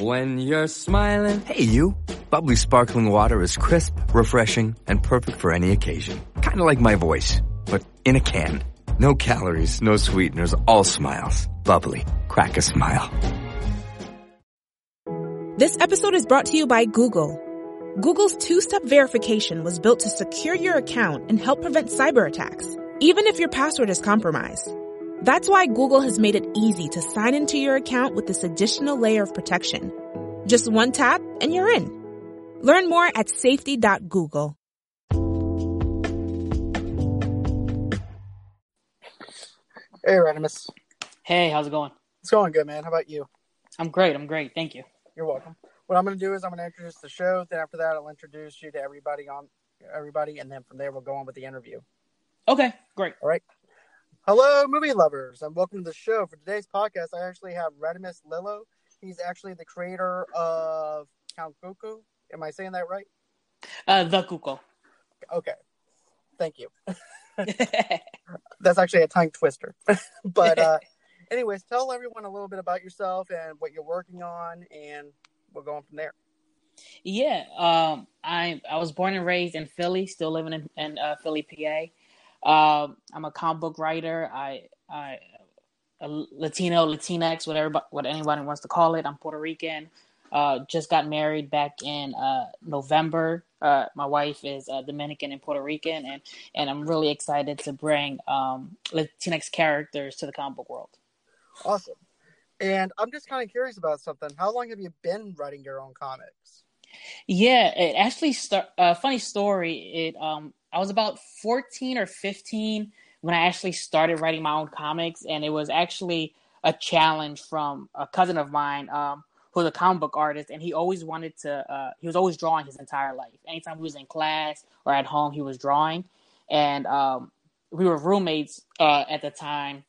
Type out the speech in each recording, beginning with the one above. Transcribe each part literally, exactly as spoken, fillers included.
When you're smiling. Hey, you. Bubbly sparkling water is crisp, refreshing, and perfect for any occasion. Kind of like my voice, but in a can. No calories, no sweeteners, all smiles. Bubbly. Crack a smile. This episode is brought to you by Google. Google's two-step verification was built to secure your account and help prevent cyber attacks, even if your password is compromised. That's why Google has made it easy to sign into your account with this additional layer of protection. Just one tap and you're in. Learn more at safety dot google. Hey, Redimus. Hey, how's it going? It's going good, man. How about you? I'm great. I'm great. Thank you. You're welcome. What I'm going to do is I'm going to introduce the show. Then after that, I'll introduce you to everybody on everybody, and then from there, we'll go on with the interview. Okay, great. All right. Hello, movie lovers, and welcome to the show. For today's podcast, I actually have Redimus Lillo. He's actually the creator of Count Kuku. Am I saying that right? Uh, the Cuco. Okay. Thank you. That's actually a tongue twister. But uh, anyways, tell everyone a little bit about yourself and what you're working on, and we'll go on from there. Yeah. Um, I I was born and raised in Philly, still living in, in uh, Philly, P A. Um, I'm a comic book writer. I, I, a Latino, Latinx, whatever, what anybody wants to call it. I'm Puerto Rican. Uh, just got married back in uh, November. Uh, my wife is uh, Dominican and Puerto Rican, and and I'm really excited to bring um, Latinx characters to the comic book world. Awesome. And I'm just kind of curious about something. How long have you been writing your own comics? Yeah, it actually start. Uh, funny story. It um. I was about fourteen or fifteen when I actually started writing my own comics, and it was actually a challenge from a cousin of mine um, who's a comic book artist, and he always wanted to, uh, he was always drawing his entire life. Anytime he was in class or at home, he was drawing, and um, we were roommates uh, at the time,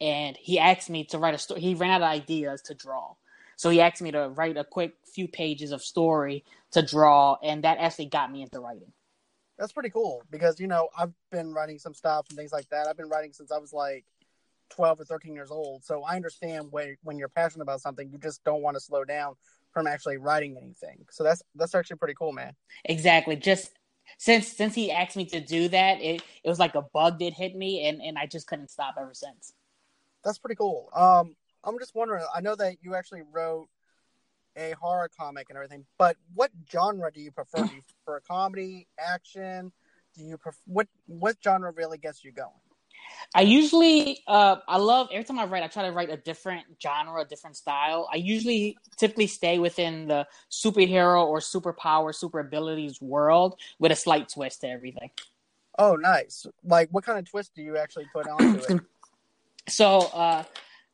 and he asked me to write a story. He ran out of ideas to draw, so he asked me to write a quick few pages of story to draw, and that actually got me into writing. That's pretty cool because, you know, I've been writing some stuff and things like that. I've been writing since I was like twelve or thirteen years old. So I understand when, when you're passionate about something, you just don't want to slow down from actually writing anything. So that's that's actually pretty cool, man. Exactly. Just since since he asked me to do that, it, it was like a bug that hit me, and, and I just couldn't stop ever since. That's pretty cool. Um, I'm just wondering, I know that you actually wrote a horror comic and everything, but what genre do you prefer? Do you prefer comedy, action? Do you prefer what? What genre really gets you going? I usually, uh, I love every time I write. I try to write a different genre, a different style. I usually typically stay within the superhero or superpower, super abilities world with a slight twist to everything. Oh, nice! Like, what kind of twist do you actually put onto it? So. Uh,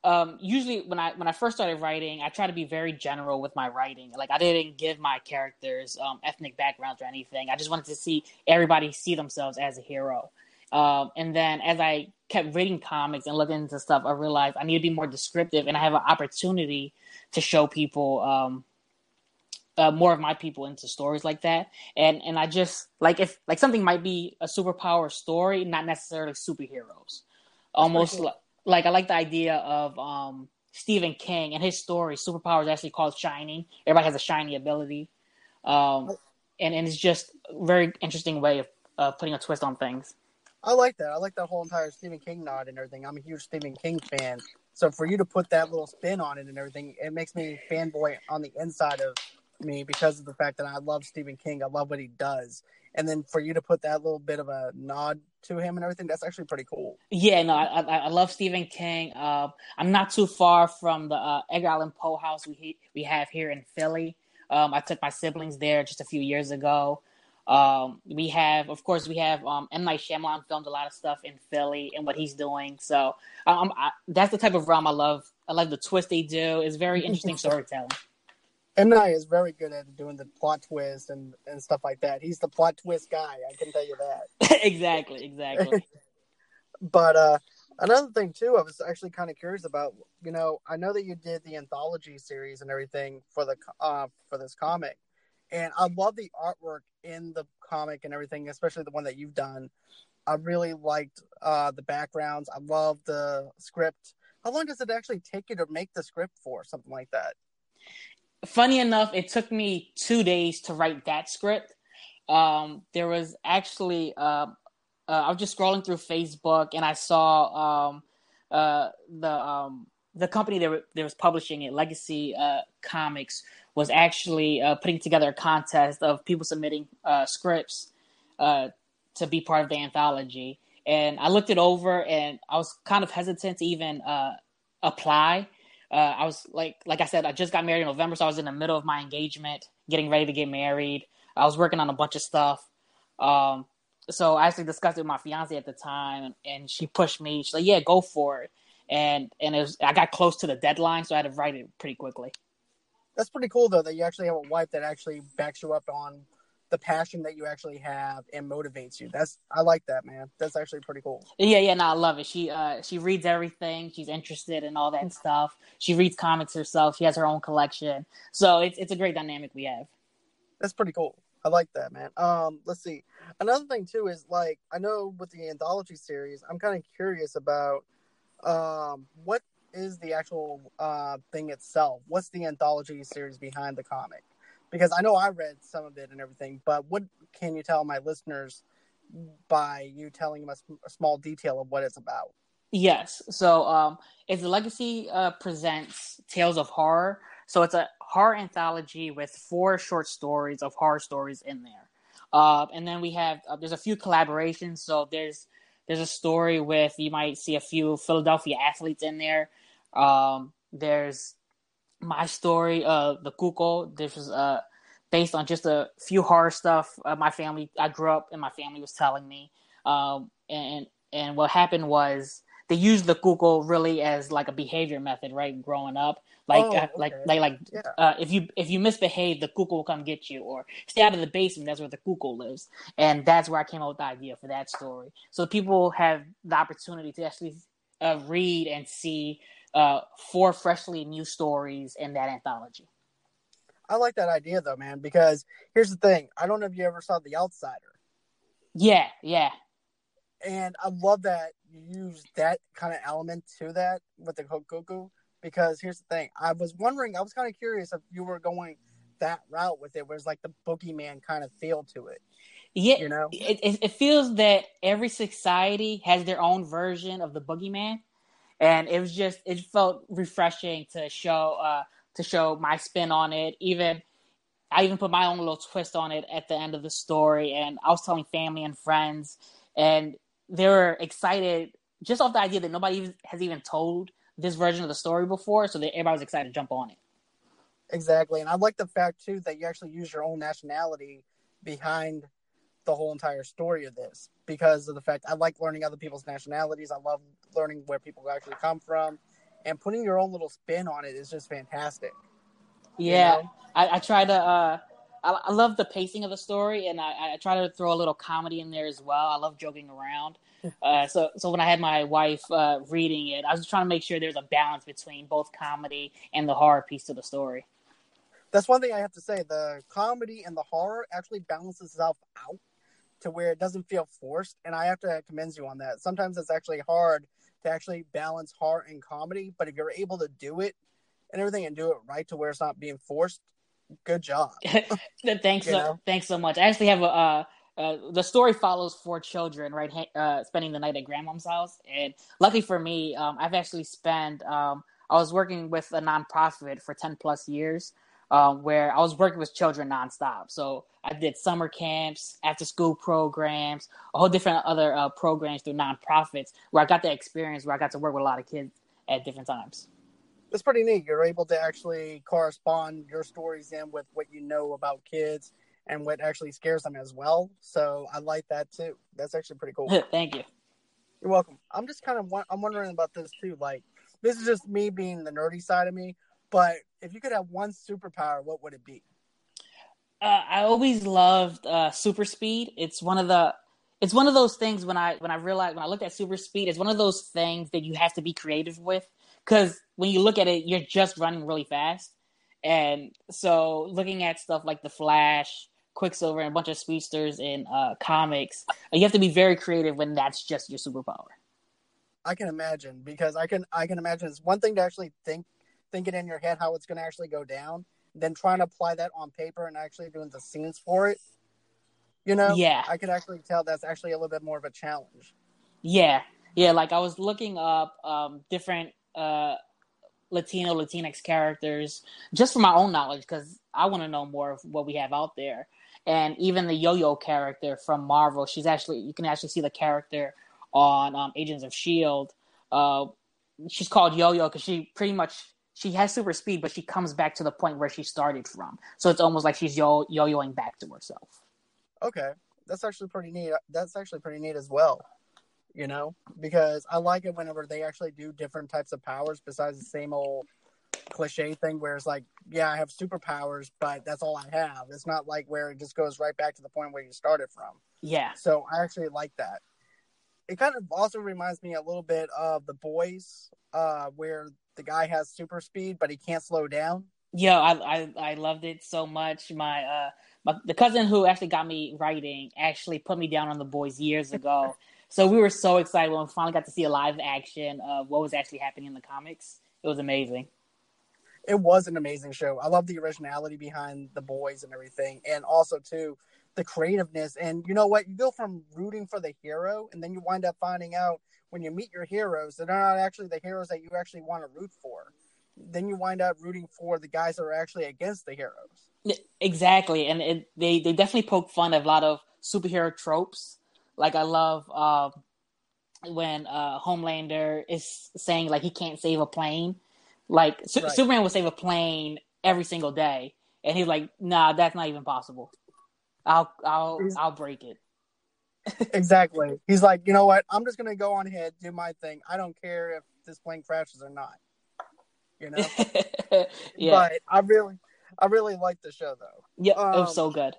Um, usually when I, when I first started writing, I try to be very general with my writing. Like I didn't give my characters, um, ethnic backgrounds or anything. I just wanted to see everybody see themselves as a hero. Um, and then as I kept reading comics and looking into stuff, I realized I need to be more descriptive, and I have an opportunity to show people, um, Uh, more of my people into stories like that, and and I just like if like something might be a superpower story, not necessarily superheroes. That's almost like. Like, I like the idea of um, Stephen King and his story. Superpower is actually called Shining. Everybody has a shiny ability. Um, and, and it's just a very interesting way of uh, putting a twist on things. I like that. I like that whole entire Stephen King nod and everything. I'm a huge Stephen King fan. So for you to put that little spin on it and everything, it makes me fanboy on the inside of me because of the fact that I love Stephen King. I love what he does. And then for you to put that little bit of a nod to him and everything, that's actually pretty cool. Yeah, no, I I, I love Stephen King. Uh, I'm not too far from the uh, Edgar Allan Poe house we we have here in Philly. Um, I took my siblings there just a few years ago. Um, we have, of course, we have um, M. Night Shyamalan filmed a lot of stuff in Philly and what he's doing. So um, I, that's the type of realm I love. I love the twist they do. It's very interesting storytelling. M. Night is very good at doing the plot twist and, and stuff like that. He's the plot twist guy. I can tell you that. exactly, exactly. But uh, another thing, too, I was actually kind of curious about, you know, I know that you did the anthology series and everything for the uh, for this comic. And I love the artwork in the comic and everything, especially the one that you've done. I really liked uh, the backgrounds. I love the script. How long does it actually take you to make the script for something like that? Funny enough, it took me two days to write that script. Um, there was actually, uh, uh, I was just scrolling through Facebook and I saw um, uh, the um, the company that, that was publishing it, Legacy uh, Comics, was actually uh, putting together a contest of people submitting uh, scripts uh, to be part of the anthology. And I looked it over and I was kind of hesitant to even uh, apply. Uh, I was like, like I said, I just got married in November, so I was in the middle of my engagement, getting ready to get married. I was working on a bunch of stuff. Um, so I actually discussed it with my fiance at the time, and, and she pushed me. She's like, yeah, go for it. And and it was, I got close to the deadline, so I had to write it pretty quickly. That's pretty cool, though, that you actually have a wife that actually backs you up on the passion that you actually have and motivates you. That's I like that, man. That's actually pretty cool. Yeah, yeah, no, I love it. She uh, she reads everything. She's interested in all that stuff. She reads comics herself. She has her own collection. So it's it's a great dynamic we have. That's pretty cool. I like that, man. Um, let's see. Another thing, too, is, like, I know with the anthology series, I'm kind of curious about um, what is the actual uh, thing itself? What's the anthology series behind the comic? Because I know I read some of it and everything, but what can you tell my listeners by you telling them a, a small detail of what it's about? Yes. So um, it's the Legacy uh, Presents Tales of Horror. So it's a horror anthology with four short stories of horror stories in there. Uh, and then we have, uh, there's a few collaborations. So there's there's a story with, you might see a few Philadelphia athletes in there. Um, there's my story, uh, The Cuco. This was uh, based on just a few horror stuff. Uh, my family, I grew up and my family was telling me. Um, and and what happened was they used The Cuco really as like a behavior method, right, growing up. Like, oh, okay. like, like, like, yeah. uh, if you if you misbehave, the cuckoo will come get you, or stay out of the basement. That's where the cuckoo lives, and that's where I came up with the idea for that story. So people have the opportunity to actually uh, read and see uh, four freshly new stories in that anthology. I like that idea, though, man. Because here's the thing: I don't know if you ever saw The Outsider. Yeah, yeah. And I love that you use that kind of element to that with the cuckoo. Because here's the thing, I was wondering, I was kind of curious if you were going that route with it, where it's like the boogeyman kind of feel to it. Yeah, you know, it, it, it feels that every society has their own version of the boogeyman, and it was just it felt refreshing to show uh, to show my spin on it. Even I even put my own little twist on it at the end of the story, and I was telling family and friends, and they were excited just off the idea that nobody even, has even told this version of the story before, so that everybody was excited to jump on it. Exactly. And I like the fact, too, that you actually use your own nationality behind the whole entire story of this, because of the fact I like learning other people's nationalities. I love learning where people actually come from, and putting your own little spin on it is just fantastic. Yeah. You know? I, I try to, uh, I, I love the pacing of the story, and I, I try to throw a little comedy in there as well. I love joking around. Uh, so, so when I had my wife uh, reading it, I was just trying to make sure there's a balance between both comedy and the horror piece of the story. That's one thing I have to say. The comedy and the horror actually balances itself out to where it doesn't feel forced. And I have to commend you on that. Sometimes it's actually hard to actually balance horror and comedy. But if you're able to do it and everything and do it right to where it's not being forced, good job. thanks, so, know? thanks so much. I actually have a... Uh, Uh, the story follows four children, right, uh, spending the night at grandmom's house. And luckily for me, um, I've actually spent, um, I was working with a nonprofit for ten plus years um, where I was working with children nonstop. So I did summer camps, after school programs, a whole different other uh, programs through nonprofits where I got the experience where I got to work with a lot of kids at different times. It's pretty neat. You're able to actually correspond your stories in with what you know about kids and what actually scares them as well. So I like that too. That's actually pretty cool. Thank you. You're welcome. I'm just kind of, wa- I'm wondering about this too. Like, this is just me being the nerdy side of me, but if you could have one superpower, what would it be? Uh, I always loved uh, super speed. It's one of the, it's one of those things when I, when I realized, when I looked at super speed, it's one of those things that you have to be creative with. Cause when you look at it, you're just running really fast. And so looking at stuff like the Flash, Quicksilver, and a bunch of speedsters in uh, comics. You have to be very creative when that's just your superpower. I can imagine, because I can I can imagine it's one thing to actually think thinking in your head how it's going to actually go down, then trying to apply that on paper and actually doing the scenes for it. You know? Yeah. I could actually tell that's actually a little bit more of a challenge. Yeah. Yeah, like I was looking up um, different uh, Latino, Latinx characters just for my own knowledge because I want to know more of what we have out there. And even the Yo-Yo character from Marvel, she's actually, you can actually see the character on um, Agents of S H I E L D. Uh, she's called Yo-Yo because she pretty much, she has super speed, but she comes back to the point where she started from. So it's almost like she's yo- yo-yoing back to herself. Okay. That's actually pretty neat. That's actually pretty neat as well. You know, because I like it whenever they actually do different types of powers besides the same old cliche thing where it's like, yeah, I have superpowers, but that's all I have. It's not like where it just goes right back to the point where you started from. Yeah. So I actually like that. It kind of also reminds me a little bit of The Boys, uh, where the guy has super speed, but he can't slow down. Yeah, I, I I loved it so much. My uh, my the cousin who actually got me writing actually put me down on The Boys years ago. So we were so excited when we finally got to see a live action of what was actually happening in the comics. It was amazing. It was an amazing show. I love the originality behind The Boys and everything. And also, too, the creativeness. And you know what? You go from rooting for the hero, and then you wind up finding out when you meet your heroes, that they're not actually the heroes that you actually want to root for. Then you wind up rooting for the guys that are actually against the heroes. Exactly. And it, they, they definitely poke fun at a lot of superhero tropes. Like, I love uh, when uh, Homelander is saying, like, he can't save a plane. Like, su- right. Superman would save a plane every single day. And he's like, nah, that's not even possible. I'll I'll, I'll break it. Exactly. He's like, you know what? I'm just going to go on ahead, do my thing. I don't care if this plane crashes or not. You know? Yeah. But I really, I really liked the show, though. Yeah, um, it was so good.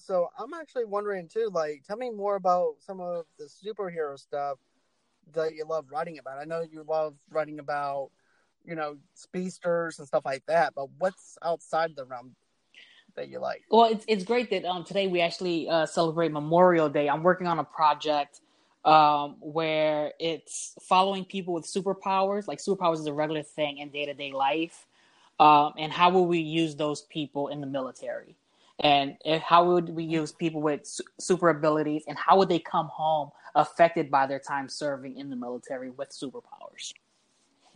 So I'm actually wondering, too, like, tell me more about some of the superhero stuff that you love writing about. I know you love writing about, you know, speedsters and stuff like that, but what's outside the realm that you like? Well, it's it's great that um, today we actually uh, celebrate Memorial Day. I'm working on a project um, where it's following people with superpowers. Like, superpowers is a regular thing in day-to-day life. Um, and how will we use those people in the military? And how would we use people with super abilities, and how would they come home affected by their time serving in the military with superpowers?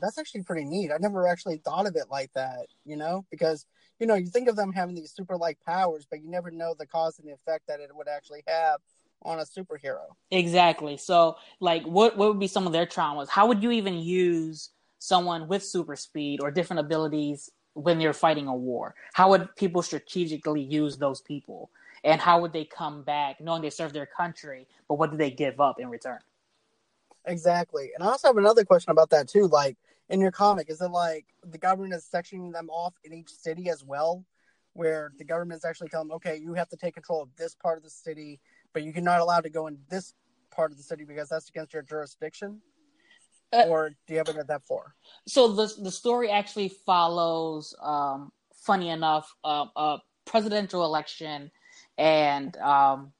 That's actually pretty neat. I never actually thought of it like that, you know, because, you know, you think of them having these super-like powers, but you never know the cause and the effect that it would actually have on a superhero. Exactly. So, like, what, what would be some of their traumas? How would you even use someone with super speed or different abilities when they're fighting a war? How would people strategically use those people? And how would they come back knowing they served their country, but what do they give up in return? Exactly. And I also have another question about that too. Like, in your comic, is it like the government is sectioning them off in each city as well, where the government's actually telling them, okay, you have to take control of this part of the city, but you're not allowed to go in this part of the city because that's against your jurisdiction? Uh, or do you have it at that floor? So the the story actually follows, um, funny enough, uh, a presidential election, and um,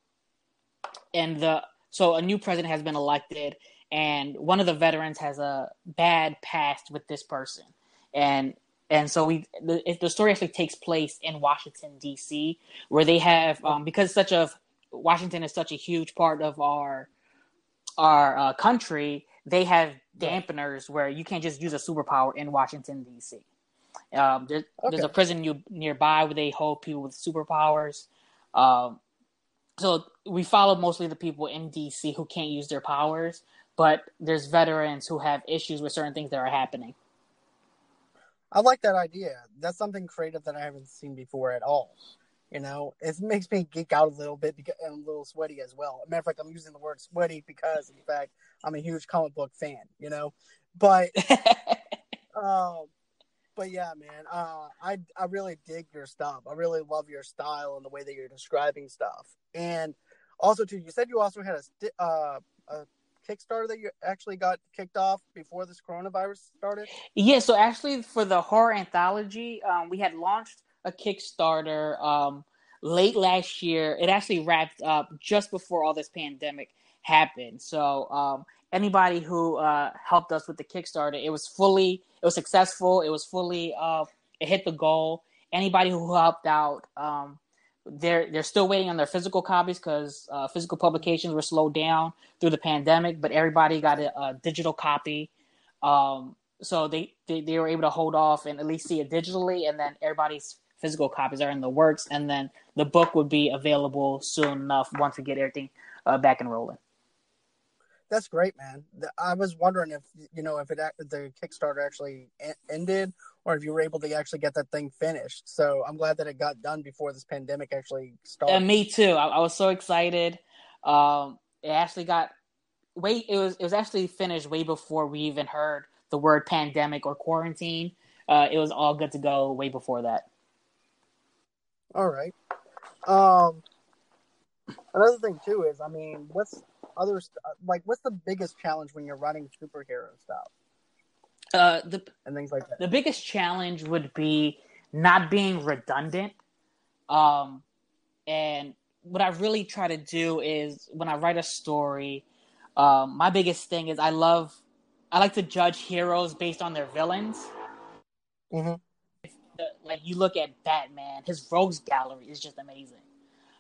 and the so a new president has been elected, and one of the veterans has a bad past with this person, and and so we the, the story actually takes place in Washington D C, where they have um, because such a Washington is such a huge part of our our uh, country. They have dampeners where you can't just use a superpower in Washington, D C. Um, there, okay. There's a prison new, nearby where they hold people with superpowers. Um, so we follow mostly the people in D C who can't use their powers, but there's veterans who have issues with certain things that are happening. I like that idea. That's something creative that I haven't seen before at all. You know, it makes me geek out a little bit because, and I'm a little sweaty as well. As a matter of fact, I'm using the word sweaty because, in fact, I'm a huge comic book fan, you know? But, uh, but yeah, man, uh, I, I really dig your stuff. I really love your style and the way that you're describing stuff. And also, too, you said you also had a, st- uh, a Kickstarter that you actually got kicked off before this coronavirus started? Yeah, so actually for the horror anthology, um, we had launched a Kickstarter um, late last year. It actually wrapped up just before all this pandemic happen. So um, anybody who uh, helped us with the Kickstarter, it was fully, it was successful. It was fully, uh, it hit the goal. Anybody who helped out, um, they're they're still waiting on their physical copies because uh, physical publications were slowed down through the pandemic. But everybody got a, a digital copy, um, so they, they they were able to hold off and at least see it digitally. And then everybody's physical copies are in the works, and then the book would be available soon enough once we get everything uh, back and rolling. That's great, man. I was wondering if you know if it if the Kickstarter actually ended, or if you were able to actually get that thing finished. So I'm glad that it got done before this pandemic actually started. And me too. I, I was so excited. Um, it actually got way. It was it was actually finished way before we even heard the word pandemic or quarantine. Uh, it was all good to go way before that. All right. Um, another thing too is, I mean, what's other like what's the biggest challenge when you're running superhero stuff? Uh, the, and things like that. The biggest challenge would be not being redundant. Um, and what I really try to do is when I write a story, um, my biggest thing is I love, I like to judge heroes based on their villains. Mm-hmm. The, like you look at Batman, his rogues gallery is just amazing.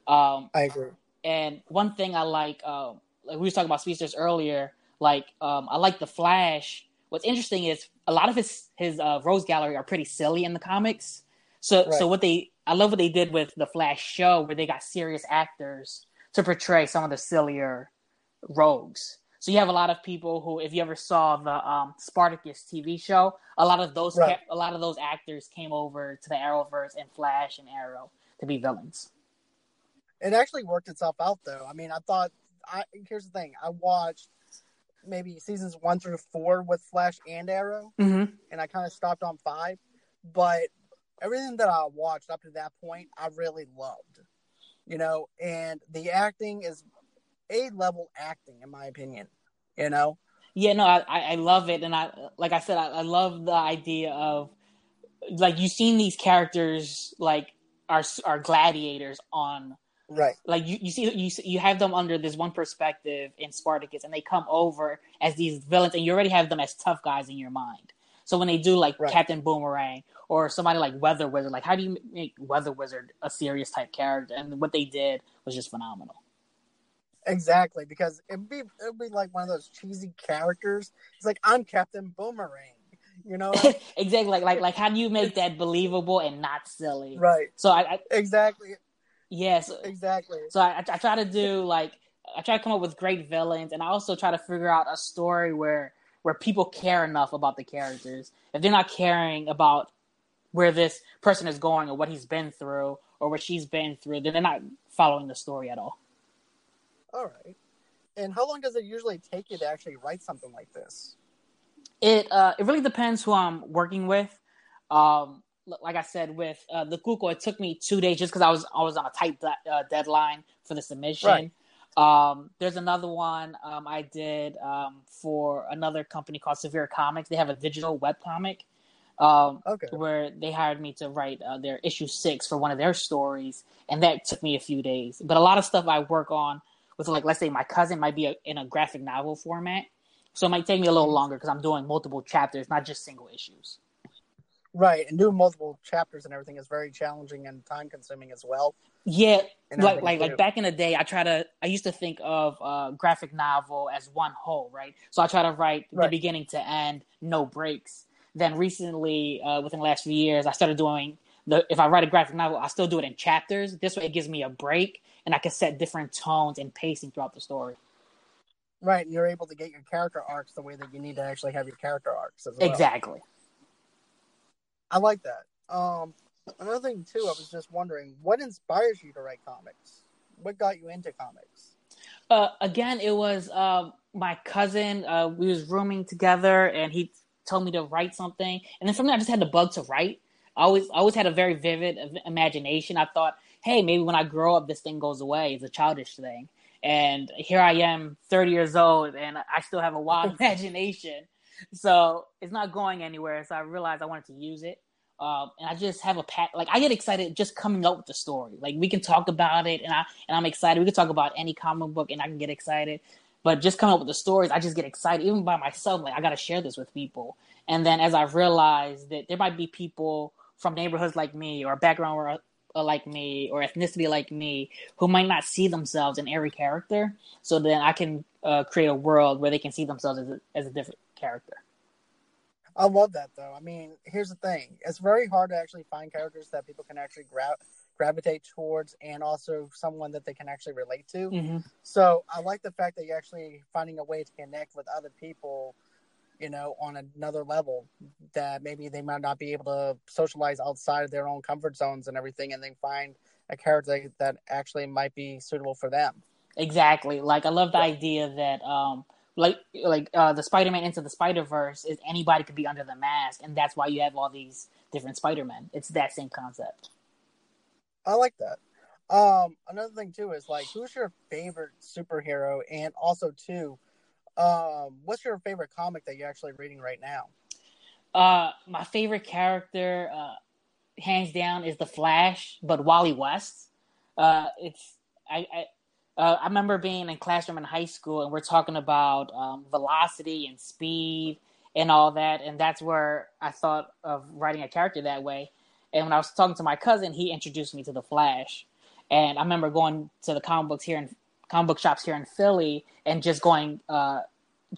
Um, I agree. And one thing I like, uh, like we were talking about speedsters earlier, like um, I like the Flash. What's interesting is a lot of his his uh, Rose Gallery are pretty silly in the comics. So right. so what they I love what they did with the Flash show where they got serious actors to portray some of the sillier rogues. So you have a lot of people who, if you ever saw the um, Spartacus T V show, a lot of those right. a lot of those actors came over to the Arrowverse and Flash and Arrow to be villains. It actually worked itself out though. I mean, I thought I here's the thing. I watched maybe seasons one through four with Flash and Arrow, mm-hmm. and I kind of stopped on five. But everything that I watched up to that point, I really loved, you know. And the acting is A-level acting, in my opinion, you know. Yeah, no, I, I love it, and I like I said, I, I love the idea of like you've seen these characters like are are gladiators on. Right, like you, you see, you you have them under this one perspective in Spartacus, and they come over as these villains, and you already have them as tough guys in your mind. So when they do like right. Captain Boomerang or somebody like Weather Wizard, like how do you make Weather Wizard a serious type character? And what they did was just phenomenal. Exactly, because it'd be it'd be like one of those cheesy characters. It's like I'm Captain Boomerang. You know, exactly. Like like like how do you make that believable and not silly? Right. So I, I exactly. Yes, exactly. So I, I try to do like I try to come up with great villains, and I also try to figure out a story where where people care enough about the characters. If they're not caring about where this person is going or what he's been through or what she's been through, then they're not following the story at all. All right. And how long does it usually take you to actually write something like this? It uh, it really depends who I'm working with. Um, Like I said, with uh, the Cuco, it took me two days just because I was I was on a tight de- uh, deadline for the submission. Right. Um, there's another one um, I did um, for another company called Severe Comics. They have a digital webcomic um, okay. where they hired me to write uh, their issue six for one of their stories, and that took me a few days. But a lot of stuff I work on with, like, let's say my cousin might be a, in a graphic novel format, so it might take me a little longer because I'm doing multiple chapters, not just single issues. Right, and doing multiple chapters and everything is very challenging and time-consuming as well. Yeah, like like, like back in the day, I try to I used to think of a graphic novel as one whole, right? So I try to write right. the beginning to end, no breaks. Then recently, uh, within the last few years, I started doing the if I write a graphic novel, I still do it in chapters. This way, it gives me a break, and I can set different tones and pacing throughout the story. Right, and you're able to get your character arcs the way that you need to actually have your character arcs as well. Exactly. I like that. Um, another thing, too, I was just wondering, what inspires you to write comics? What got you into comics? Uh, again, it was uh, my cousin. Uh, we was rooming together, and he told me to write something. And then something I just had the bug to write. I always, I always had a very vivid imagination. I thought, hey, maybe when I grow up, this thing goes away. It's a childish thing. And here I am, thirty years old, and I still have a wild imagination. So it's not going anywhere. So I realized I wanted to use it. Um, and I just have a pat, like I get excited just coming up with the story. Like we can talk about it and I, and I'm excited. We can talk about any comic book and I can get excited. But just coming up with the stories, I just get excited, even by myself. Like, I got to share this with people. And then as I realized that there might be people from neighborhoods like me, or background where, uh, like me, or ethnicity like me, who might not see themselves in every character. So then I can uh, create a world where they can see themselves as a, as a different character. I love that, though. I mean, here's the thing. It's very hard to actually find characters that people can actually grab. gravitate towards, and also someone that they can actually relate to. Mm-hmm. So I like the fact that you're actually finding a way to connect with other people, you know, on another level that maybe they might not be able to socialize outside of their own comfort zones and everything, and they find a character that actually might be suitable for them. Exactly. Like, I love the yeah. idea that, um, like, like uh, the Spider-Man Into the Spider-Verse is anybody could be under the mask, and that's why you have all these different Spider-Men. It's that same concept. I like that. Um, another thing, too, is, like, who's your favorite superhero? And also, too, um, what's your favorite comic that you're actually reading right now? Uh, my favorite character, uh, hands down, is The Flash, but Wally West. Uh, it's I I, uh, I remember being in a classroom in high school, and we're talking about um, velocity and speed and all that, and that's where I thought of writing a character that way. And when I was talking to my cousin, he introduced me to The Flash. And I remember going to the comic books here in comic book shops here in Philly and just going uh,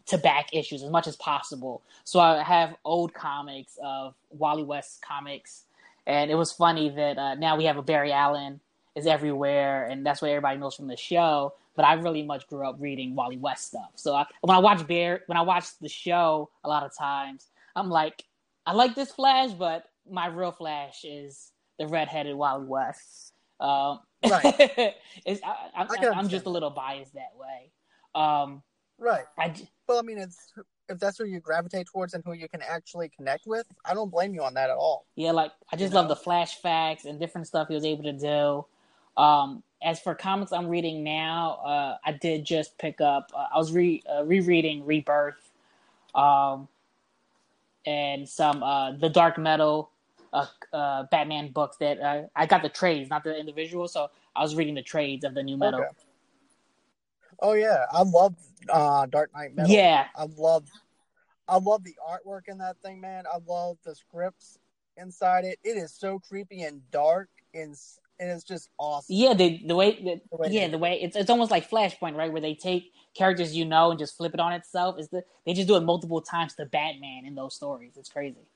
to back issues as much as possible. So I have old comics of Wally West comics. And it was funny that uh, now we have a Barry Allen is everywhere. And that's what everybody knows from the show. But I really much grew up reading Wally West stuff. So I, when I watch Barry, when I watch the show a lot of times, I'm like, I like this Flash, but my real Flash is the redheaded Wally West. Um, right. it's, I, I, I I'm just a little biased that way. Um, right. I, well, I mean, it's, if that's who you gravitate towards and who you can actually connect with, I don't blame you on that at all. Yeah, like, I just you love know? the flashbacks and different stuff he was able to do. Um, as for comics I'm reading now, uh, I did just pick up, uh, I was re uh, rereading Rebirth um, and some uh, the Dark Metal Uh, uh, Batman books that uh, I got the trades, not the individual. So I was reading the trades of the new metal. Okay. Oh yeah, I love uh, Dark Knight Metal. Yeah, I love, I love the artwork in that thing, man. I love the scripts inside it. It is so creepy and dark, and and it's just awesome. Yeah, the the way, the, the way yeah, the way it's it's almost like Flashpoint, right? Where they take characters you know and just flip it on itself. Is the they just do it multiple times to Batman in those stories? It's crazy.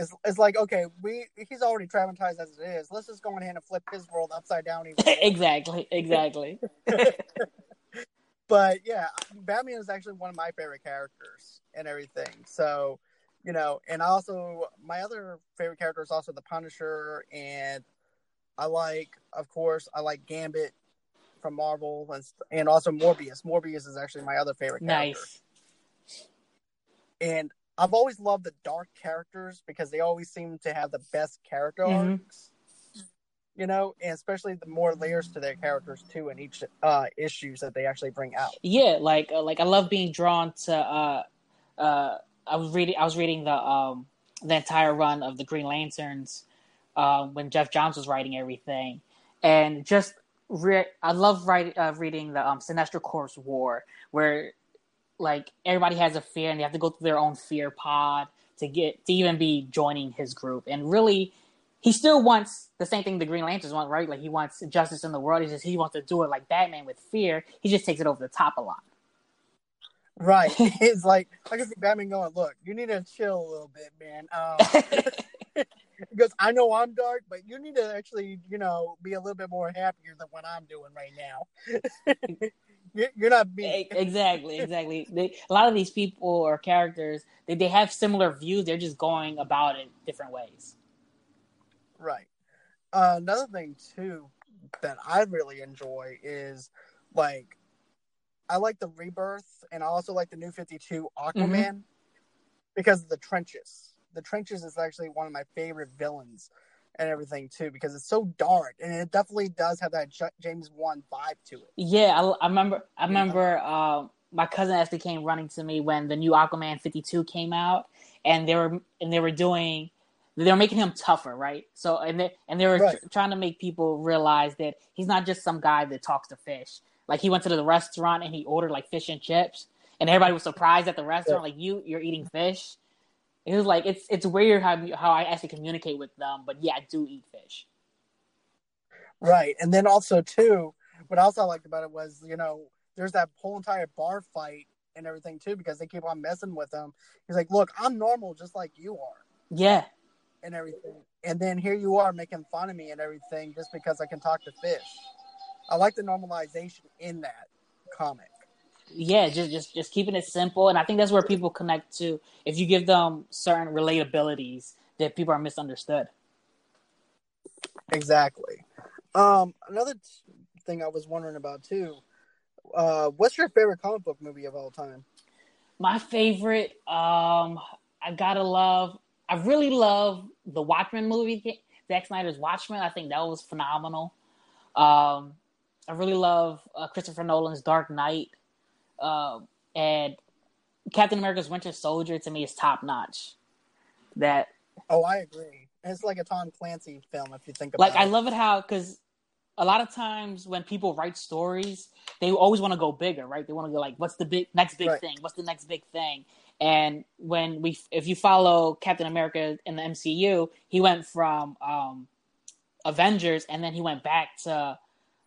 It's, it's like, okay, we he's already traumatized as it is. Let's just go ahead and flip his world upside down. exactly, exactly. But, yeah, Batman is actually one of my favorite characters and everything. So, you know, and also my other favorite character is also the Punisher. And I like, of course, I like Gambit from Marvel and, and also Morbius. Morbius is actually my other favorite character. Nice. And I've always loved the dark characters because they always seem to have the best character mm-hmm. arcs, you know, and especially the more layers to their characters too in each uh, issues that they actually bring out. Yeah, like uh, like I love being drawn to. Uh, uh, I was reading I was reading the um, the entire run of the Green Lanterns uh, when Jeff Johns was writing everything, and just re- I love writing uh, reading the um, Sinestro Corps War where. Like, everybody has a fear, and they have to go through their own fear pod to get to even be joining his group. And really, he still wants the same thing the Green Lanterns want, right? Like, he wants justice in the world. He just he wants to do it like Batman with fear. He just takes it over the top a lot. Right. It's like, I can see Batman going, look, you need to chill a little bit, man. Um, because I know I'm dark, but you need to actually, you know, be a little bit more happier than what I'm doing right now. You're not me. Exactly, exactly. They, a lot of these people or characters, they, they have similar views. They're just going about it different ways. Right. Uh, another thing, too, that I really enjoy is, like, I like the Rebirth, and I also like the New fifty-two Aquaman mm-hmm. because of the Trenches. The Trenches is actually one of my favorite villains and everything, too, because it's so dark, and it definitely does have that James Wan vibe to it. Yeah, I, I remember I remember uh, my cousin actually came running to me when the new Aquaman fifty-two came out, and they were and they were doing, they were making him tougher, right? So, and they, and they were right. tr- trying to make people realize that he's not just some guy that talks to fish. Like, he went to the restaurant and he ordered like fish and chips, and everybody was surprised at the restaurant. Yeah. Like, you, you're eating fish. It was like, it's it's weird how how I actually communicate with them, but yeah, I do eat fish. Right, and then also too, what else I liked about it was, you know, there's that whole entire bar fight and everything too, because they keep on messing with him. He's like, "Look, I'm normal, just like you are." Yeah, and everything, and then here you are making fun of me and everything just because I can talk to fish. I like the normalization in that comic. Yeah, just just just keeping it simple, and I think that's where people connect to. If you give them certain relatabilities, that people are misunderstood. Exactly. Um, another t- thing I was wondering about too. Uh, what's your favorite comic book movie of all time? My favorite, um, I gotta love. I really love the Watchmen movie, Zack Snyder's Watchmen. I think that was phenomenal. Um, I really love uh, Christopher Nolan's Dark Knight. Uh, and Captain America's Winter Soldier, to me, is top notch. That oh, I agree. It's like a Tom Clancy film if you think about it. Like, I love it how, because a lot of times when people write stories, they always want to go bigger, right? They want to go like, what's the big next big right. thing? What's the next big thing? And when we, if you follow Captain America in the M C U, he went from um, Avengers, and then he went back to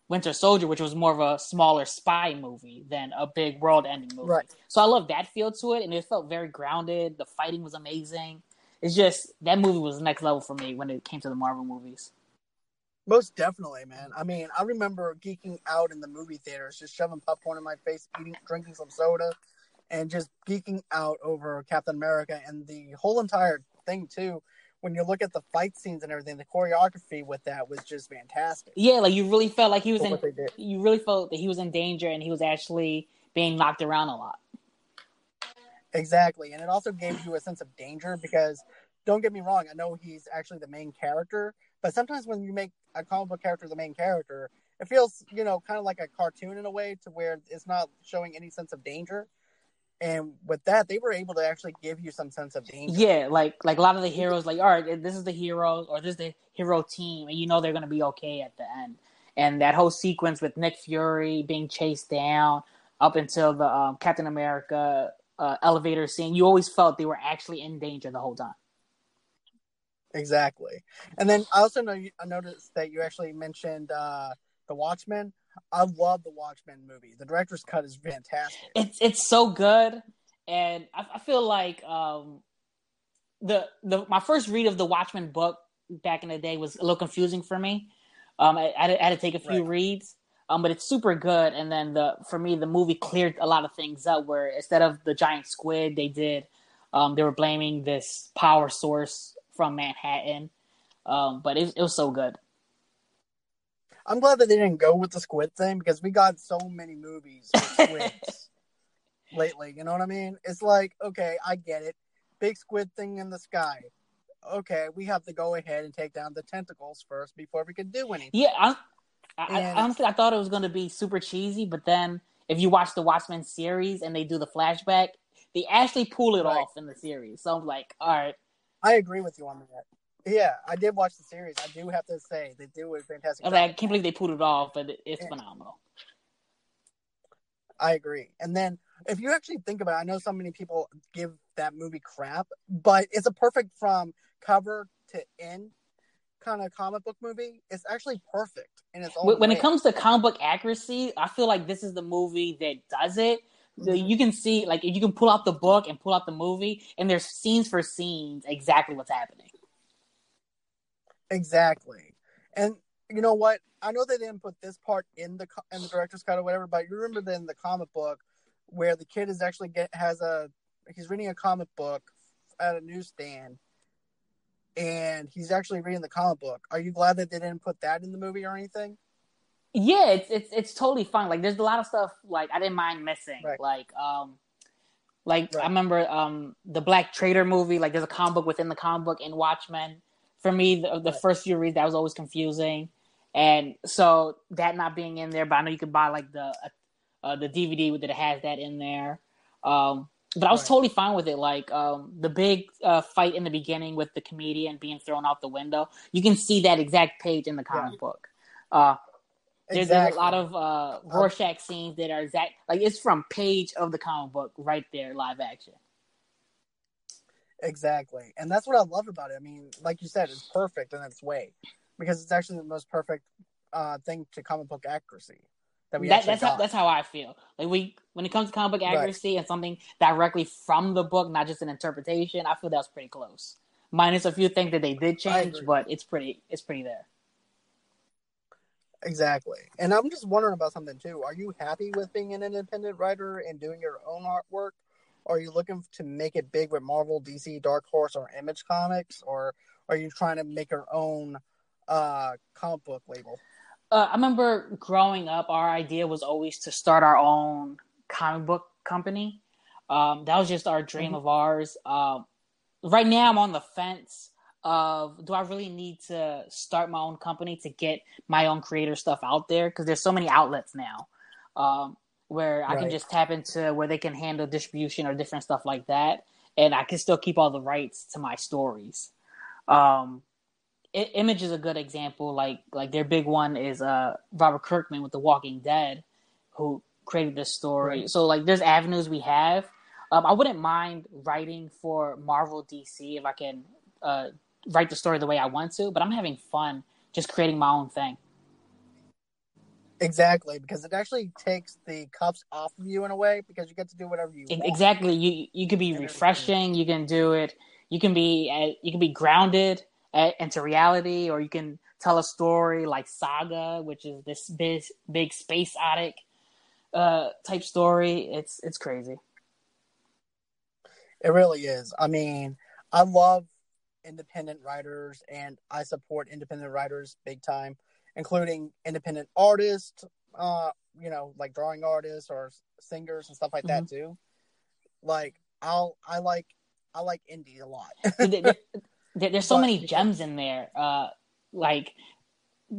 Winter Soldier, which was more of a smaller spy movie than a big world-ending movie. Right. So I love that feel to it, and it felt very grounded. The fighting was amazing. It's just, that movie was the next level for me when it came to the Marvel movies. Most definitely, man. I mean, I remember geeking out in the movie theaters, just shoving popcorn in my face, eating, drinking some soda, and just geeking out over Captain America and the whole entire thing, too. When you look at the fight scenes and everything, the choreography with that was just fantastic. Yeah, like you really felt like he was in, you really felt that he was in danger and he was actually being knocked around a lot. Exactly. And it also gave you a sense of danger because, don't get me wrong, I know he's actually the main character, but sometimes when you make a comic book character the main character, it feels, you know, kind of like a cartoon in a way, to where it's not showing any sense of danger. And with that, they were able to actually give you some sense of danger. Yeah, like like a lot of the heroes, like, all right, this is the hero, or this is the hero team, and you know they're going to be okay at the end. And that whole sequence with Nick Fury being chased down up until the um, Captain America uh, elevator scene, you always felt they were actually in danger the whole time. Exactly. And then I also know you, I noticed that you actually mentioned uh, the Watchmen. I love the Watchmen movie. The director's cut is fantastic. It's it's so good, and I, I feel like um, the the my first read of the Watchmen book back in the day was a little confusing for me. Um, I, I, I had to take a few right. reads, um, but it's super good. And then the for me, the movie cleared a lot of things up. Where instead of the giant squid, they did um, they were blaming this power source from Manhattan. Um, but it it was so good. I'm glad that they didn't go with the squid thing, because we got so many movies with squids lately. You know what I mean? It's like, okay, I get it. Big squid thing in the sky. Okay, we have to go ahead and take down the tentacles first before we can do anything. Yeah, I, I, and, I honestly, I thought it was going to be super cheesy, but then if you watch the Watchmen series and they do the flashback, they actually pull it right. off in the series. So I'm like, all right. I agree with you on that. Yeah, I did watch the series. I do have to say, they do a fantastic job. I can't believe they pulled it off, but it's yeah. phenomenal. I agree. And then, if you actually think about it, I know so many people give that movie crap, but it's a perfect from cover to end kind of comic book movie. It's actually perfect in its own way. When it comes to comic book accuracy, I feel like this is the movie that does it. So you can see, like, you can pull out the book and pull out the movie, and there's scenes for scenes exactly what's happening. Exactly. And you know what? I know they didn't put this part in the co- in the director's cut or whatever, but you remember in the comic book where the kid is actually get, has a he's reading a comic book at a newsstand, and he's actually reading the comic book. Are you glad that they didn't put that in the movie or anything? Yeah, it's it's it's totally fine. Like, there's a lot of stuff like I didn't mind missing. Right. Like um like right. I remember um the Black Trader movie, like there's a comic book within the comic book in Watchmen. For me, the, the first few reads, that was always confusing. And so that not being in there, but I know you could buy like the uh, the D V D that has that in there. Um, but I was right. totally fine with it. Like um, the big uh, fight in the beginning with the comedian being thrown out the window, you can see that exact page in the comic yeah. book. Uh, Exactly. There, there's a lot of uh, Rorschach scenes that are exact, like it's from page of the comic book right there, live action. Exactly, and that's what I love about it. I mean, like you said, it's perfect in its way because it's actually the most perfect uh, thing to comic book accuracy that we. That, that's got. how that's how I feel. Like we, when it comes to comic book accuracy right. and something directly from the book, not just an interpretation, I feel that's pretty close. Minus a few things that they did change, but it's pretty, it's pretty there. Exactly, and I'm just wondering about something too. Are you happy with being an independent writer and doing your own artwork? Are you looking to make it big with Marvel, D C, Dark Horse, or Image Comics? Or are you trying to make your own uh, comic book label? Uh, I remember growing up, our idea was always to start our own comic book company. Um, that was just our dream mm-hmm. of ours. Um, right now, I'm on the fence of, do I really need to start my own company to get my own creator stuff out there? Because there's so many outlets now. Um where I right. can just tap into where they can handle distribution or different stuff like that. And I can still keep all the rights to my stories. Um, I- Image is a good example. Like, like their big one is uh, Robert Kirkman with The Walking Dead, who created this story. Right. So like there's avenues we have. Um, I wouldn't mind writing for Marvel, D C, if I can uh, write the story the way I want to, but I'm having fun just creating my own thing. Exactly, because it actually takes the cuffs off of you in a way, because you get to do whatever you want. Exactly, you you can be refreshing. You can do it. You can be at, you can be grounded at, into reality, or you can tell a story like Saga, which is this big, big space attic uh, type story. It's it's crazy. It really is. I mean, I love independent writers, and I support independent writers big time. Including independent artists, uh, you know, like drawing artists or singers and stuff like mm-hmm. that too. Like I'll, I like, I like indie a lot. there, there, there's so but, many gems in there, uh, like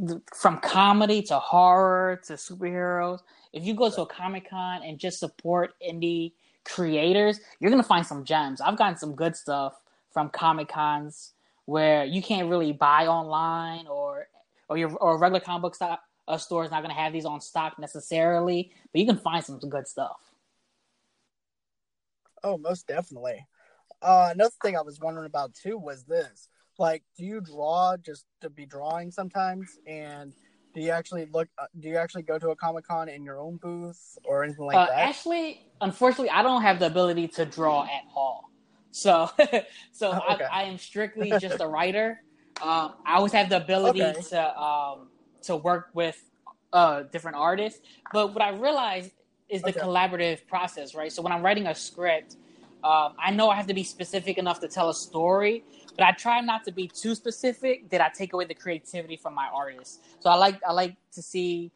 th- from comedy to horror to superheroes. If you go to a Comic-Con and just support indie creators, you're gonna find some gems. I've gotten some good stuff from Comic-Cons where you can't really buy online or. Or your or a regular comic book stock, uh, store is not going to have these on stock necessarily, but you can find some good stuff. Oh, most definitely. Uh, another thing I was wondering about too was this: like, do you draw just to be drawing sometimes, and do you actually look? Uh, do you actually go to a Comic-Con in your own booth or anything like uh, that? Actually, unfortunately, I don't have the ability to draw at all. So, so oh, okay. I, I am strictly just a writer. Um, I always have the ability okay. to um, to work with uh, different artists, but what I realized is the okay. collaborative process, right? So when I'm writing a script, um, I know I have to be specific enough to tell a story, but I try not to be too specific that I take away the creativity from my artists. So I like I like to see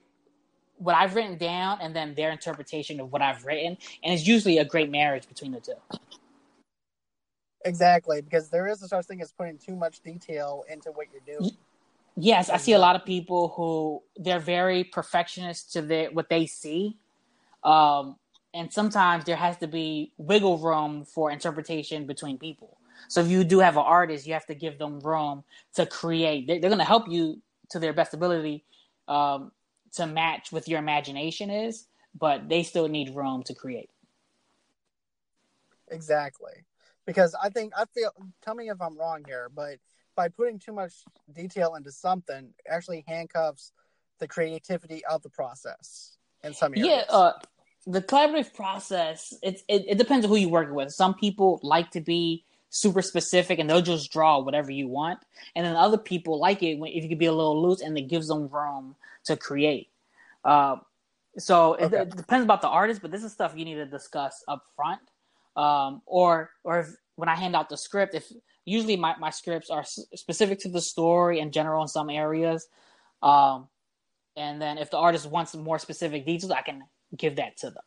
what I've written down and then their interpretation of what I've written, and it's usually a great marriage between the two. Exactly, because there is a such thing as putting too much detail into what you're doing. Yes, I see a lot of people who they're very perfectionist to their, what they see. Um, and sometimes there has to be wiggle room for interpretation between people. So if you do have an artist, you have to give them room to create. They're, they're going to help you to their best ability um, to match what your imagination is, but they still need room to create. Exactly. Because I think, I feel, tell me if I'm wrong here, but by putting too much detail into something actually handcuffs the creativity of the process in some areas. Yeah, uh, the collaborative process, it, it, it depends on who you're working with. Some people like to be super specific and they'll just draw whatever you want. And then other people like it when, if you can be a little loose and it gives them room to create. Uh, so it, okay. it depends about the artist, but this is stuff you need to discuss up front. Um, or, or if, when I hand out the script, if usually my, my scripts are s- specific to the story and general in some areas. Um, and then if the artist wants more specific details, I can give that to them.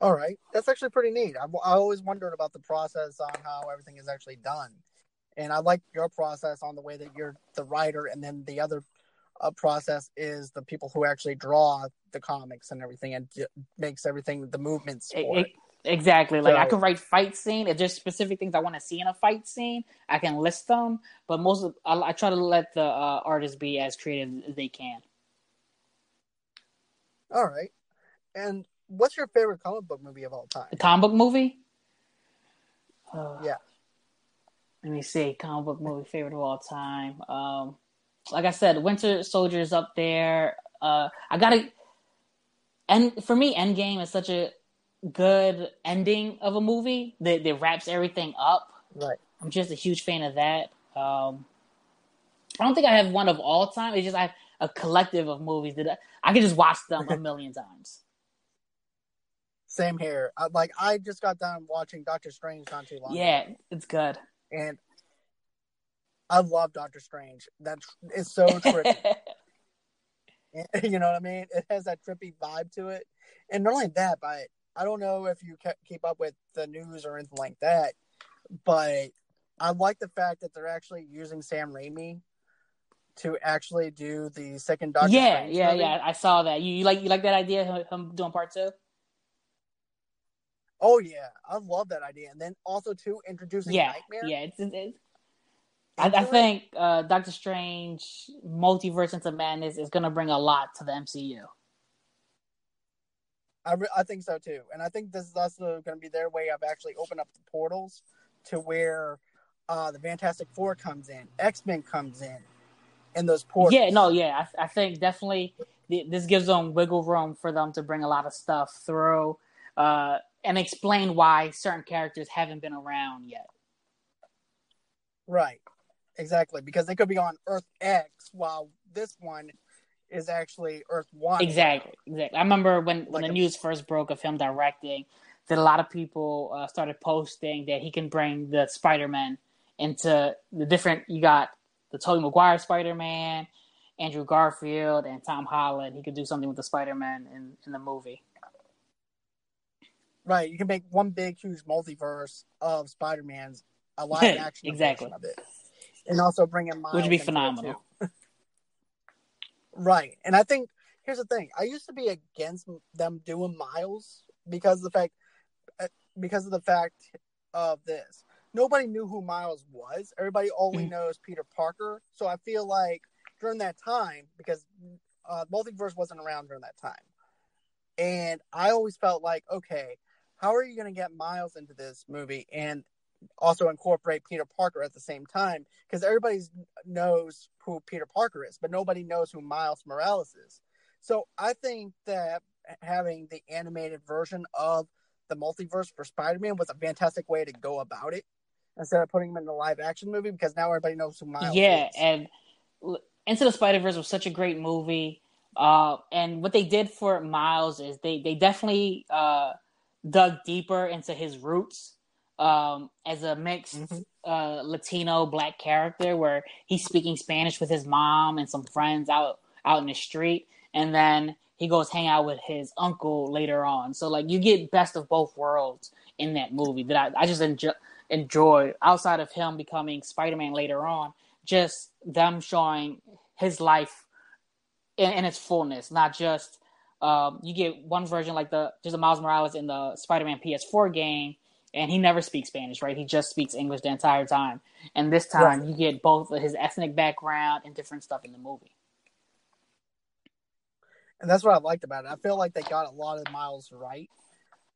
All right. That's actually pretty neat. I, I always wondered about the process on how everything is actually done. And I like your process on the way that you're the writer. And then the other uh, process is the people who actually draw the comics and everything, and d- makes everything the movements for it, it. Exactly. Like, so, I can write fight scene. If there's specific things I want to see in a fight scene, I can list them. But most of, I, I try to let the uh, artists be as creative as they can. All right. And what's your favorite comic book movie of all time? The comic book movie? Uh, yeah. Let me see. Comic book movie favorite of all time. Um, like I said, Winter Soldier's up there. Uh, I gotta. And for me, Endgame is such a good ending of a movie that, that wraps everything up. Right. I'm just a huge fan of that. Um, I don't think I have one of all time. It's just I have a collective of movies that I, I can just watch them a million times. Same here. I, like I just got done watching Doctor Strange not too long. Yeah, ago. It's good. And I love Doctor Strange. That's it's so trippy. You know what I mean? It has that trippy vibe to it. And not only that, but I don't know if you keep up with the news or anything like that, but I like the fact that they're actually using Sam Raimi to actually do the second Doctor yeah, Strange Yeah, yeah, yeah. I saw that. You, you like you like that idea of him doing part two? Oh, yeah. I love that idea. And then also, too, introducing yeah, Nightmare. Yeah, it's... it's, it's... I, I think uh, Doctor Strange Multiverse into Madness is going to bring a lot to the M C U. I, re- I think so too, and I think this is also going to be their way of actually opening up the portals to where uh, the Fantastic Four comes in, X-Men comes in, and those portals. Yeah, no, yeah, I, I think definitely th- this gives them wiggle room for them to bring a lot of stuff through uh, and explain why certain characters haven't been around yet. Right. Exactly, because they could be on Earth X, while this one is actually Earth one. Exactly, exactly. I remember when, when like the a, news first broke of him directing, that a lot of people uh, started posting that he can bring the Spider-Man into the different... You got the Tobey Maguire Spider-Man, Andrew Garfield, and Tom Holland. He could do something with the Spider-Man in, in the movie. Right, you can make one big, huge multiverse of Spider-Man's a live action exactly. version of it. And also bring in Miles. Which would be phenomenal. Right. And I think, here's the thing. I used to be against them doing Miles because of the fact, because of the fact of this. Nobody knew who Miles was. Everybody only mm-hmm. knows Peter Parker. So I feel like during that time, because uh, Multiverse wasn't around during that time. And I always felt like, okay, how are you going to get Miles into this movie? And also incorporate Peter Parker at the same time, because everybody knows who Peter Parker is, but nobody knows who Miles Morales is. So I think that having the animated version of the multiverse for Spider-Man was a fantastic way to go about it, instead of putting him in a live action movie, because now everybody knows who Miles yeah, is. Yeah, and Into the Spider-Verse was such a great movie, uh, and what they did for Miles is they, they definitely uh, dug deeper into his roots. Um, as a mixed mm-hmm. uh, Latino black character, where he's speaking Spanish with his mom and some friends out out in the street, and then he goes hang out with his uncle later on. So like you get best of both worlds in that movie that I, I just enjo- enjoy. Outside of him becoming Spider-Man later on, just them showing his life in, in its fullness, not just um, you get one version like the just the Miles Morales in the Spider-Man P S four game. And he never speaks Spanish, right? He just speaks English the entire time. And this time, right. you get both of his ethnic background and different stuff in the movie. And that's what I liked about it. I feel like they got a lot of Miles right.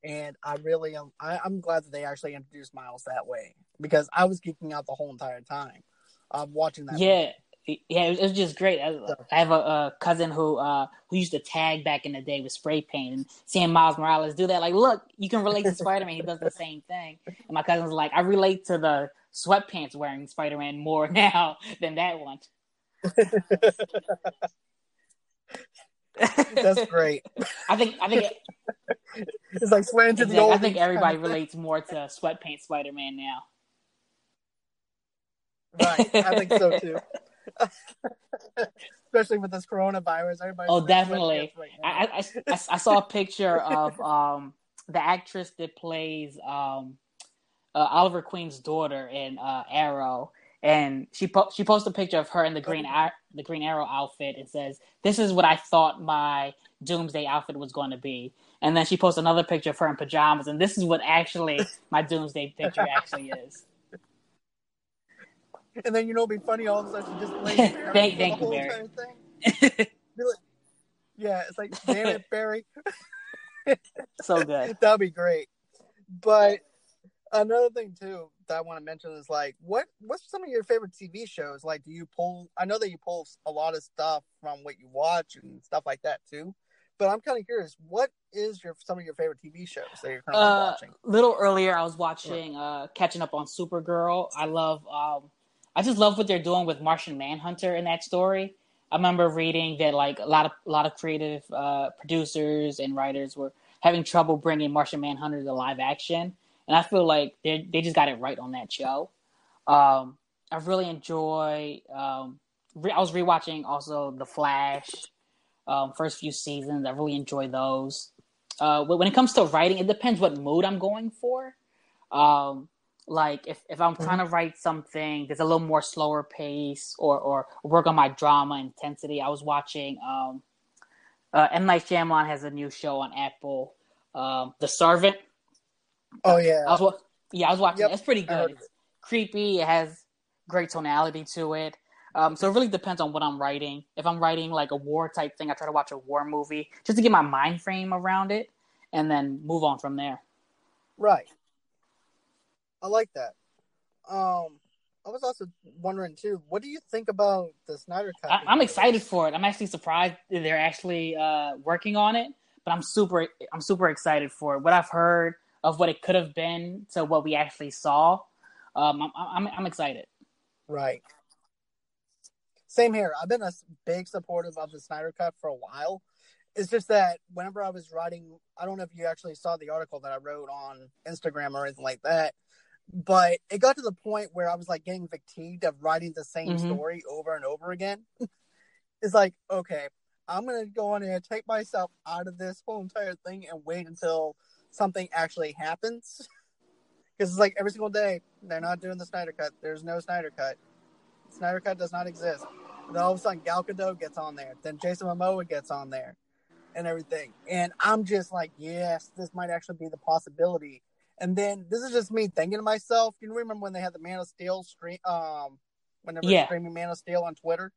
And I really am, I, I'm glad that they actually introduced Miles that way. Because I was geeking out the whole entire time um, watching that Yeah, movie. yeah, it was, it was just great. I, so. I have a, a cousin who uh, who used to tag back in the day with spray paint. And seeing Miles Morales do that, like, look, you can relate to Spider-Man. He does the same thing. And my cousin's like, I relate to the sweatpants wearing Spider-Man more now than that one. That's great. I think I think it, it's like sweating to exactly, the old. I think everybody relates more to sweatpants Spider-Man now. Right, I think so too. Especially with this coronavirus, everybody. Oh, definitely. Right I, I, I I saw a picture of um the actress that plays um uh, Oliver Queen's daughter in uh, Arrow, and she po- she posted a picture of her in the green ar- the Green Arrow outfit and says, "This is what I thought my Doomsday outfit was going to be." and then she posts another picture of her in pajamas, and this is what actually my Doomsday picture actually is. And then, you know, it'd be funny, all of a sudden she just blames Barry. thank thank you, Barry. Thing. Yeah, it's like, damn it, Barry. So good. That'd be great. But another thing, too, that I want to mention is, like, what what's some of your favorite T V shows? Like, do you pull... I know that you pull a lot of stuff from what you watch and stuff like that, too. But I'm kind of curious, what is your some of your favorite T V shows that you're currently uh, watching? A little earlier, I was watching, uh, catching up on Supergirl. I love... Um, I just love what they're doing with Martian Manhunter in that story. I remember reading that, like, a lot of a lot of creative uh, producers and writers were having trouble bringing Martian Manhunter to live action. And I feel like they they just got it right on that show. Um, I really enjoy... Um, re- I was rewatching also The Flash, um, first few seasons. I really enjoy those. Uh, when it comes to writing, it depends what mood I'm going for. Um, like, if, if I'm trying mm-hmm. to write something that's a little more slower pace or, or work on my drama intensity, I was watching... Um, uh, M. Night Shyamalan has a new show on Apple, um, The Servant. Oh yeah, I was wa- yeah, I was watching. Yep. It's pretty good. It's it. creepy. It has great tonality to it. Um, so it really depends on what I'm writing. If I'm writing like a war type thing, I try to watch a war movie just to get my mind frame around it, and then move on from there. Right. I like that. Um, I was also wondering too. What do you think about the Snyder Cut? I- I'm excited for it. I'm actually surprised that they're actually uh, working on it, but I'm super. I'm super excited for it. What I've heard of what it could have been to what we actually saw, um, I'm, I'm I'm excited. Right. Same here. I've been a big supporter of the Snyder Cut for a while. It's just that whenever I was writing, I don't know if you actually saw the article that I wrote on Instagram or anything like that, but it got to the point where I was like getting fatigued of writing the same mm-hmm. story over and over again. It's like, okay, I'm going to go on and take myself out of this whole entire thing and wait until something actually happens, because it's like every single day they're not doing the Snyder Cut. There's no Snyder Cut. Snyder Cut does not exist. And then all of a sudden, Gal Gadot gets on there. Then Jason Momoa gets on there, and everything. And I'm just like, yes, this might actually be the possibility. And then this is just me thinking to myself. You remember when they had the Man of Steel stream? Um, whenever yeah. streaming Man of Steel on Twitter,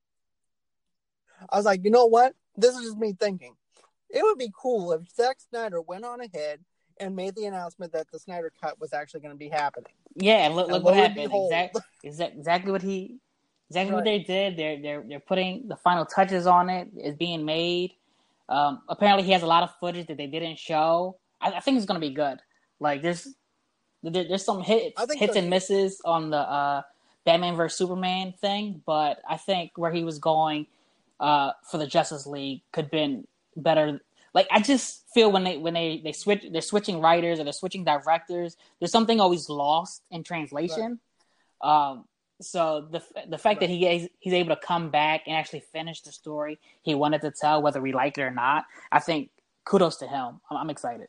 I was like, you know what? This is just me thinking. It would be cool if Zack Snyder went on ahead and made the announcement that the Snyder Cut was actually going to be happening. Yeah, and look, look and what, what happened. Exactly, exact, exactly what he, exactly right. what they did. They're they're they're putting the final touches on it. It's being made. Um, apparently, he has a lot of footage that they didn't show. I, I think it's going to be good. Like there's there, there's some hits hits so. and misses on the uh, Batman v Superman thing, but I think where he was going uh, for the Justice League could have been better. Like, I just feel when they when they, they switch, they're switching writers or they're switching directors, there's something always lost in translation. Right. Um, so the the fact right. that he he's able to come back and actually finish the story he wanted to tell, whether we like it or not, I think kudos to him. I'm, I'm excited.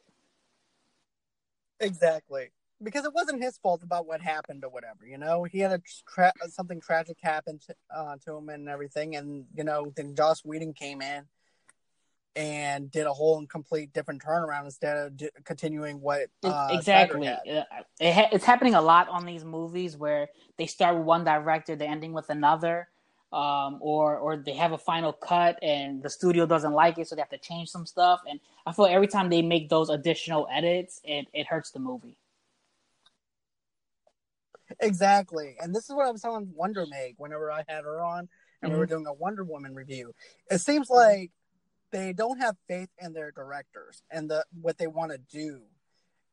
Exactly. Because it wasn't his fault about what happened or whatever, you know? He had a tra- something tragic happen to, uh, to him and everything, and, you know, then Joss Whedon came in and did a whole and complete different turnaround instead of d- continuing what uh, exactly it ha- it's happening a lot on these movies where they start with one director, they're ending with another, um, or or they have a final cut and the studio doesn't like it, so they have to change some stuff. And I feel like every time they make those additional edits, it it hurts the movie. Exactly, and this is what I was telling Wonder Meg whenever I had her on, and mm-hmm. we were doing a Wonder Woman review. It seems like they don't have faith in their directors and the what they want to do.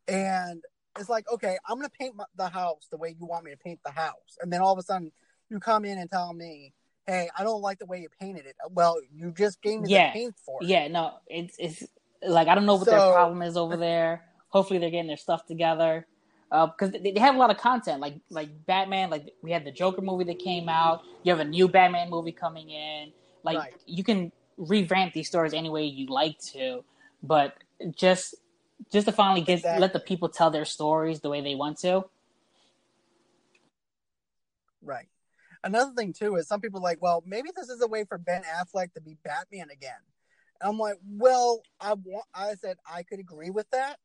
And it's like, okay, I'm going to paint my, the house the way you want me to paint the house. And then all of a sudden, you come in and tell me, hey, I don't like the way you painted it. Well, you just gave me yeah. the paint for it. Yeah, no, it's it's like, I don't know what so, their problem is over there. Hopefully they're getting their stuff together. Because uh, they, they have a lot of content. Like, like Batman, like we had the Joker movie that came out. You have a new Batman movie coming in. Like, right. you can revamp these stories any way you like to, but just just to finally get exactly. let the people tell their stories the way they want to. Right. Another thing too is some people are like, well, maybe this is a way for Ben Affleck to be Batman again. I'm like, well, I want. I said I could agree with that,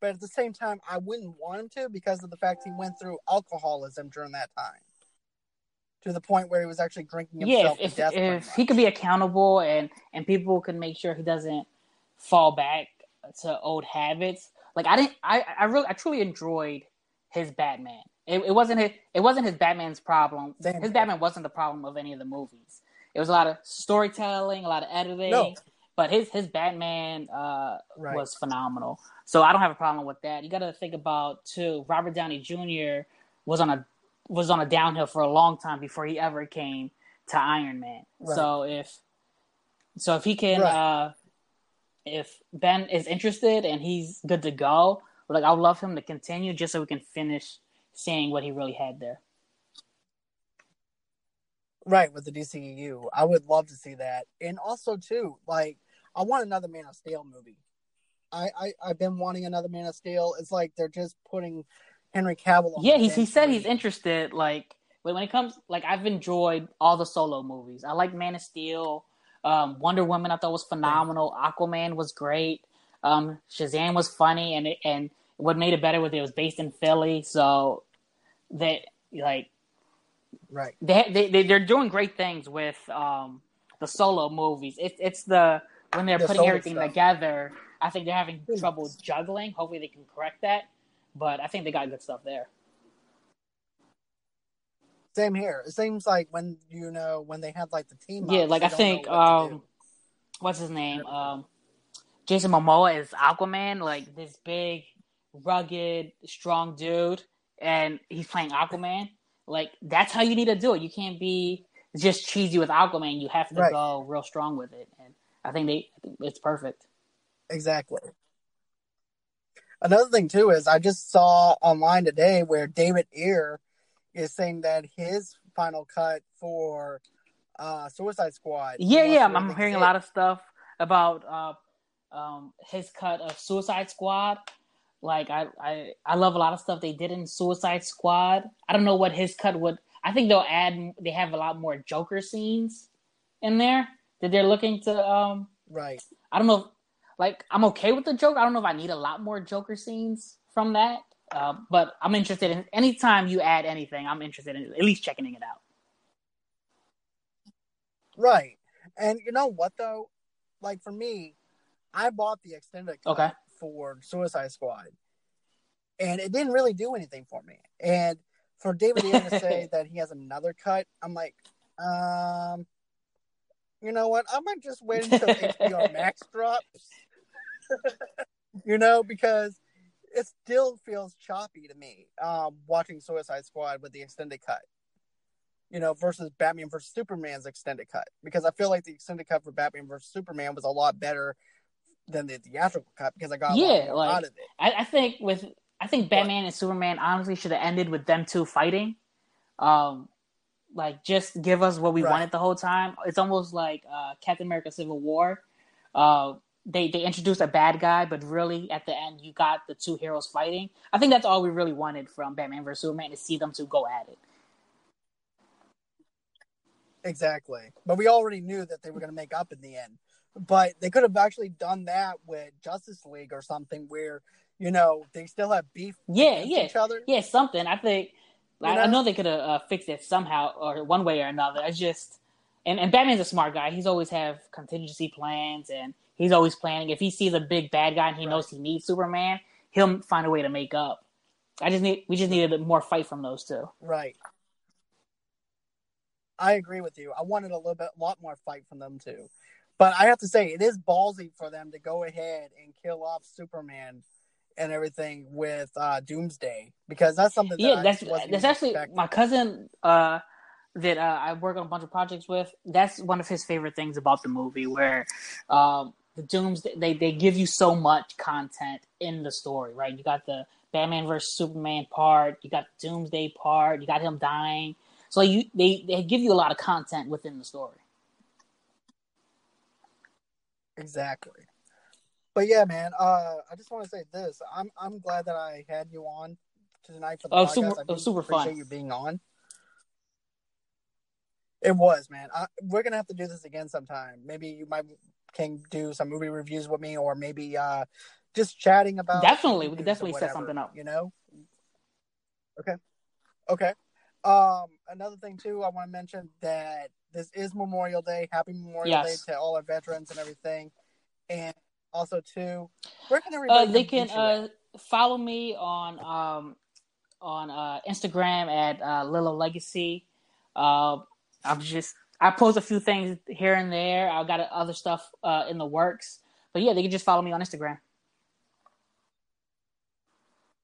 but at the same time, I wouldn't want him to because of the fact he went through alcoholism during that time, to the point where he was actually drinking himself yeah, if, to death. Yeah, if, if he could be accountable and and people can make sure he doesn't fall back to old habits. Like I didn't, I I really, I truly enjoyed his Batman. It, it wasn't his, it wasn't his Batman's problem. Damn. His Batman wasn't the problem of any of the movies. It was a lot of storytelling, a lot of editing. No. But his his Batman uh, right. was phenomenal. So I don't have a problem with that. You got to think about too. Robert Downey Junior was on a was on a downhill for a long time before he ever came to Iron Man. Right. So if so if he can right. uh, if Ben is interested and he's good to go, like I would love him to continue just so we can finish seeing what he really had there. Right, with the D C E U. I would love to see that. And also, too, like, I want another Man of Steel movie. I, I, I've been wanting another Man of Steel. It's like they're just putting Henry Cavill on. Yeah, he, he said he's interested. Like, when it comes, like, I've enjoyed all the solo movies. I like Man of Steel. Um, Wonder Woman I thought was phenomenal. Yeah. Aquaman was great. Um, Shazam was funny. And, it, and what made it better was it was based in Philly. So, that, like, Right, they they they they're doing great things with um the solo movies. It's it's the when they're the putting everything stuff. together. I think they're having Ooh. trouble juggling. Hopefully, they can correct that. But I think they got good stuff there. Same here. It seems like when you know when they had like the team. Yeah, like I think what um, what's his name? Um, Jason Momoa is Aquaman. Like this big, rugged, strong dude, and he's playing Aquaman. Like, that's how you need to do it. You can't be just cheesy with Aquaman. You have to right. go real strong with it. And I think they it's perfect. Exactly. Another thing, too, is I just saw online today where David Ayer is saying that his final cut for uh, Suicide Squad. Yeah, yeah. I'm, I'm hearing it. a lot of stuff about uh, um, his cut of Suicide Squad. Like, I, I, I love a lot of stuff they did in Suicide Squad. I don't know what his cut would... I think they'll add... They have a lot more Joker scenes in there that they're looking to... Um, right. I don't know... If, like, I'm okay with the Joker. I don't know if I need a lot more Joker scenes from that. Uh, but I'm interested in... Anytime you add anything, I'm interested in at least checking it out. Right. And you know what, though? Like, for me, I bought the extended cut. Okay. For Suicide Squad, and it didn't really do anything for me. And for David Ayer to say that he has another cut, I'm like, um, you know what? I might just wait until H B O Max drops, you know, because it still feels choppy to me um, watching Suicide Squad with the extended cut, you know, versus Batman versus Superman's extended cut, because I feel like the extended cut for Batman versus Superman was a lot better than the theatrical cut because I got yeah, a lot like, out of it. I, I think with I think Batman but, and Superman honestly should have ended with them two fighting. Um, like just give us what we right. wanted the whole time. It's almost like uh, Captain America: Civil War. Uh, they they introduced a bad guy, but really at the end you got the two heroes fighting. I think that's all we really wanted from Batman versus Superman, to see them two go at it. Exactly, but we already knew that they were going to make up in the end. But they could have actually done that with Justice League or something where, you know, they still have beef yeah, with yeah. each other. Yeah, something. I think, I, I know they could have uh, fixed it somehow or one way or another. I just, and, and Batman's a smart guy. He's always have contingency plans and he's always planning. If he sees a big bad guy and he right. knows he needs Superman, he'll find a way to make up. I just need, we just needed more fight from those two. Right. I agree with you. I wanted a little bit, a lot more fight from them too. But I have to say, it is ballsy for them to go ahead and kill off Superman and everything with uh, Doomsday, because that's something. That yeah, I that's wasn't that's actually expecting. My cousin uh, that uh, I work on a bunch of projects with. That's one of his favorite things about the movie, where um, the Doomsday they they give you so much content in the story, right? You got the Batman versus Superman part, you got the Doomsday part, you got him dying. So you they, they give you a lot of content within the story. Exactly. But yeah, man, uh, I just want to say this. I'm I'm glad that I had you on tonight for the oh, podcast. Super, I oh, super appreciate fun. you being on. It was, man. I, we're going to have to do this again sometime. Maybe you might can do some movie reviews with me, or maybe uh, just chatting about. Definitely, we could definitely whatever, set something up. You know. Okay. Okay. Um, another thing too, I want to mention that this is Memorial Day. Happy Memorial yes. Day to all our veterans and everything. And also too, where can everybody? Uh, they can uh, follow me on um, on uh, Instagram at uh, Lillo Legacy. Uh, I'm just I post a few things here and there. I've got other stuff uh, in the works, but yeah, they can just follow me on Instagram.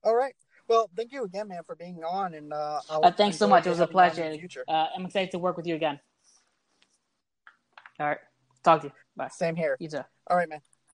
All right. Well, thank you again, man, for being on. And uh, uh, thanks so much. It was a pleasure. Uh, I'm excited to work with you again. All right. Talk to you. Bye. Same here. You too. All right, man.